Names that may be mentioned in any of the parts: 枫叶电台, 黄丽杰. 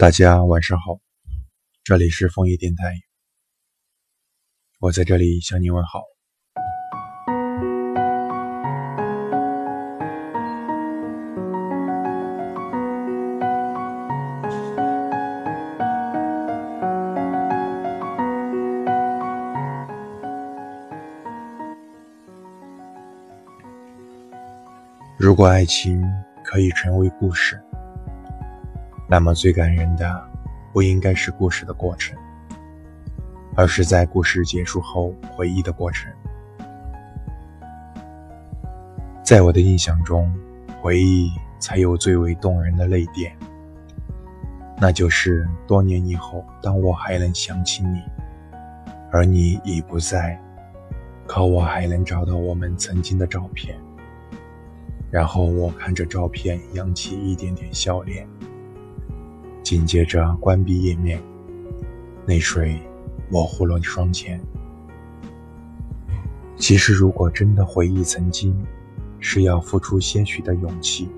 大家晚上好，这里是枫叶电台，我在这里向你问好。如果爱情可以成为故事，那么最感人的不应该是故事的过程，而是在故事结束后回忆的过程。在我的印象中，回忆才有最为动人的泪点，那就是多年以后，当我还能想起你，而你已不在，可我还能找到我们曾经的照片，然后我看着照片扬起一点点笑脸，紧接着关闭页面，泪水模糊了双前。其实如果真的回忆曾经，是要付出些许的勇气，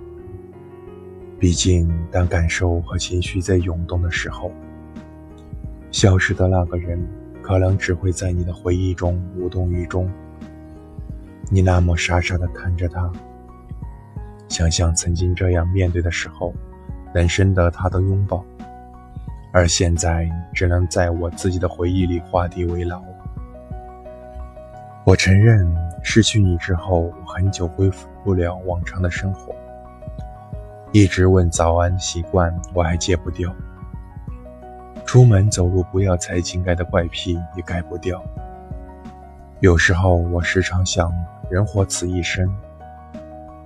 毕竟当感受和情绪在涌动的时候，消失的那个人可能只会在你的回忆中无动于衷。你那么傻傻地看着他，想象曾经这样面对的时候能深得他的拥抱，而现在只能在我自己的回忆里画地为牢。我承认失去你之后，我很久恢复不了往常的生活，一直问早安习惯我还戒不掉，出门走路不要踩井盖的怪癖也改不掉。有时候我时常想，人活此一生，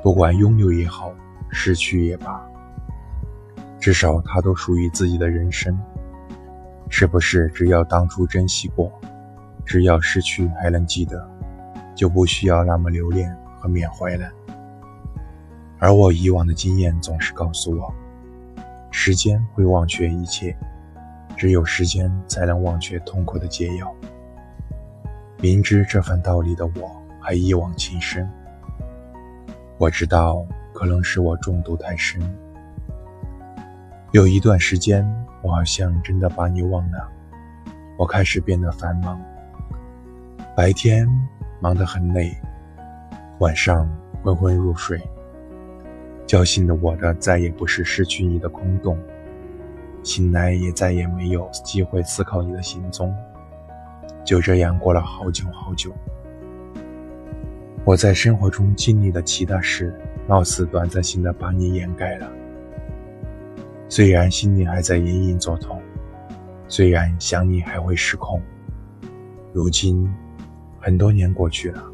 不管拥有也好，失去也罢，至少它都属于自己的人生，是不是只要当初珍惜过，只要失去还能记得，就不需要那么留恋和缅怀了？而我以往的经验总是告诉我，时间会忘却一切，只有时间才能忘却痛苦的解药。明知这番道理的我还一往情深，我知道可能是我中毒太深，有一段时间我好像真的把你忘了。我开始变得繁忙，白天忙得很累，晚上昏昏入睡，叫醒的我的再也不是失去你的空洞，醒来也再也没有机会思考你的行踪。就这样过了好久好久，我在生活中经历的其他事貌似短暂性的把你掩盖了，虽然心里还在隐隐作痛，虽然想你还会失控。如今很多年过去了，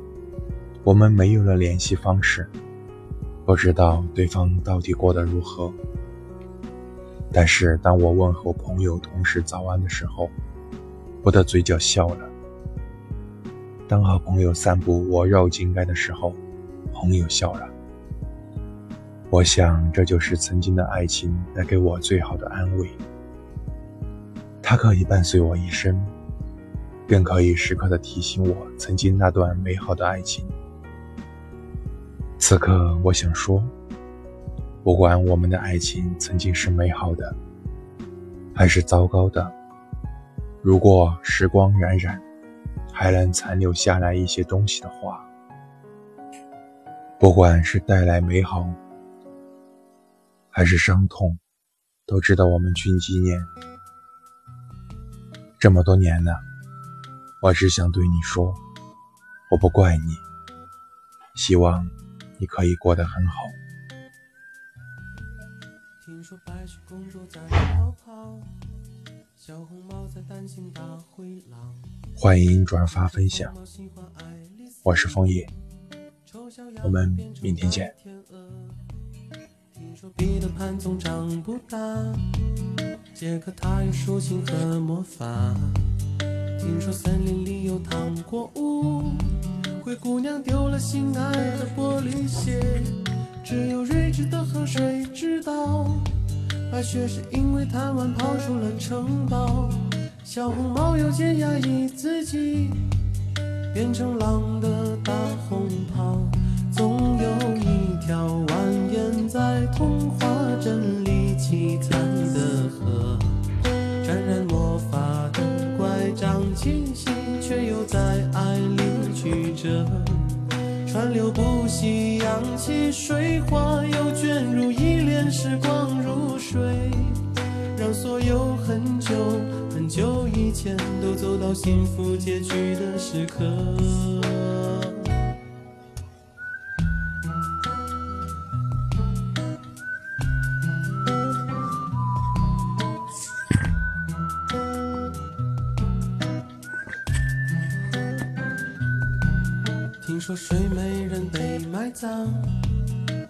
我们没有了联系方式，不知道对方到底过得如何。但是当我问候朋友同事早安的时候，我的嘴角笑了。当和朋友散步我绕井盖的时候，朋友笑了。我想这就是曾经的爱情带给我最好的安慰，它可以伴随我一生，更可以时刻地提醒我曾经那段美好的爱情。此刻我想说，不管我们的爱情曾经是美好的还是糟糕的，如果时光荏苒还能残留下来一些东西的话，不管是带来美好还是伤痛，都值得我们去纪念。这么多年了，我只想对你说，我不怪你，希望你可以过得很好。听说白雪公主在逃跑，小红帽在担心大灰狼。欢迎转发分享，我是枫叶，我们明天见。说彼得潘总长不大，杰克他有竖琴和魔法。听说森林里有糖果屋，灰姑娘丢了心爱的玻璃鞋，只有睿智的河水知道，白雪是因为贪玩跑出了城堡。小红帽又借压抑自己，变成狼的大红袍。总有一条蜿蜒在童话镇里凄惨的河。川流不息，扬起水花，又卷入一帘时光如水，让所有很久很久以前都走到幸福结局的时刻。 听说睡美人被埋葬，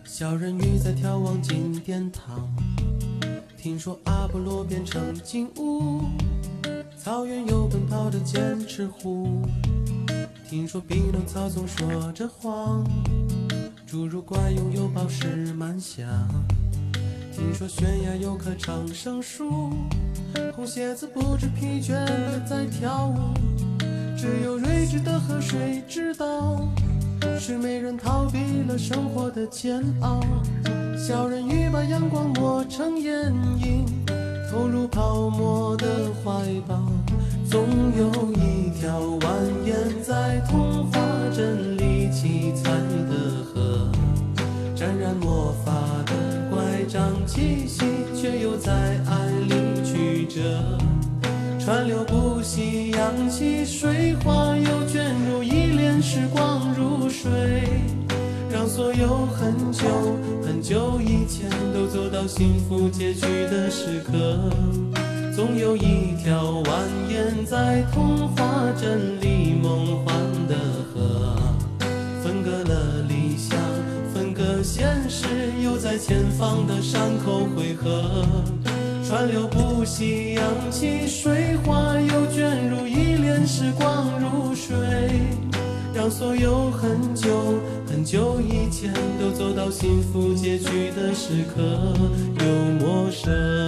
小人鱼在眺望金殿堂。听说阿波罗变成金乌，草原有奔跑的剑齿虎。听说匹诺曹总说着谎，侏儒怪拥有宝石满箱。听说悬崖有棵长生树，红鞋子不知疲倦地在跳舞。 只有睿智的河水知道，睡美人逃避了生活的煎熬。小人鱼把阳光磨成眼影，投入泡沫的怀抱。总有一条蜿蜒在童话镇里七彩的河，沾染魔法的乖张气息，却又在爱里曲折。 川流不息，扬起水花，又卷入一帘时光如水，让所有很久很久以前都走到幸福结局的时刻。总有一条蜿蜒在童话镇里梦幻的河，分隔了理想，分隔现实，又在前方的山口汇合。 川流不息，扬起水花，又卷入一帘时光如水，让所有很久很久以前都走到幸福结局的时刻，又陌生。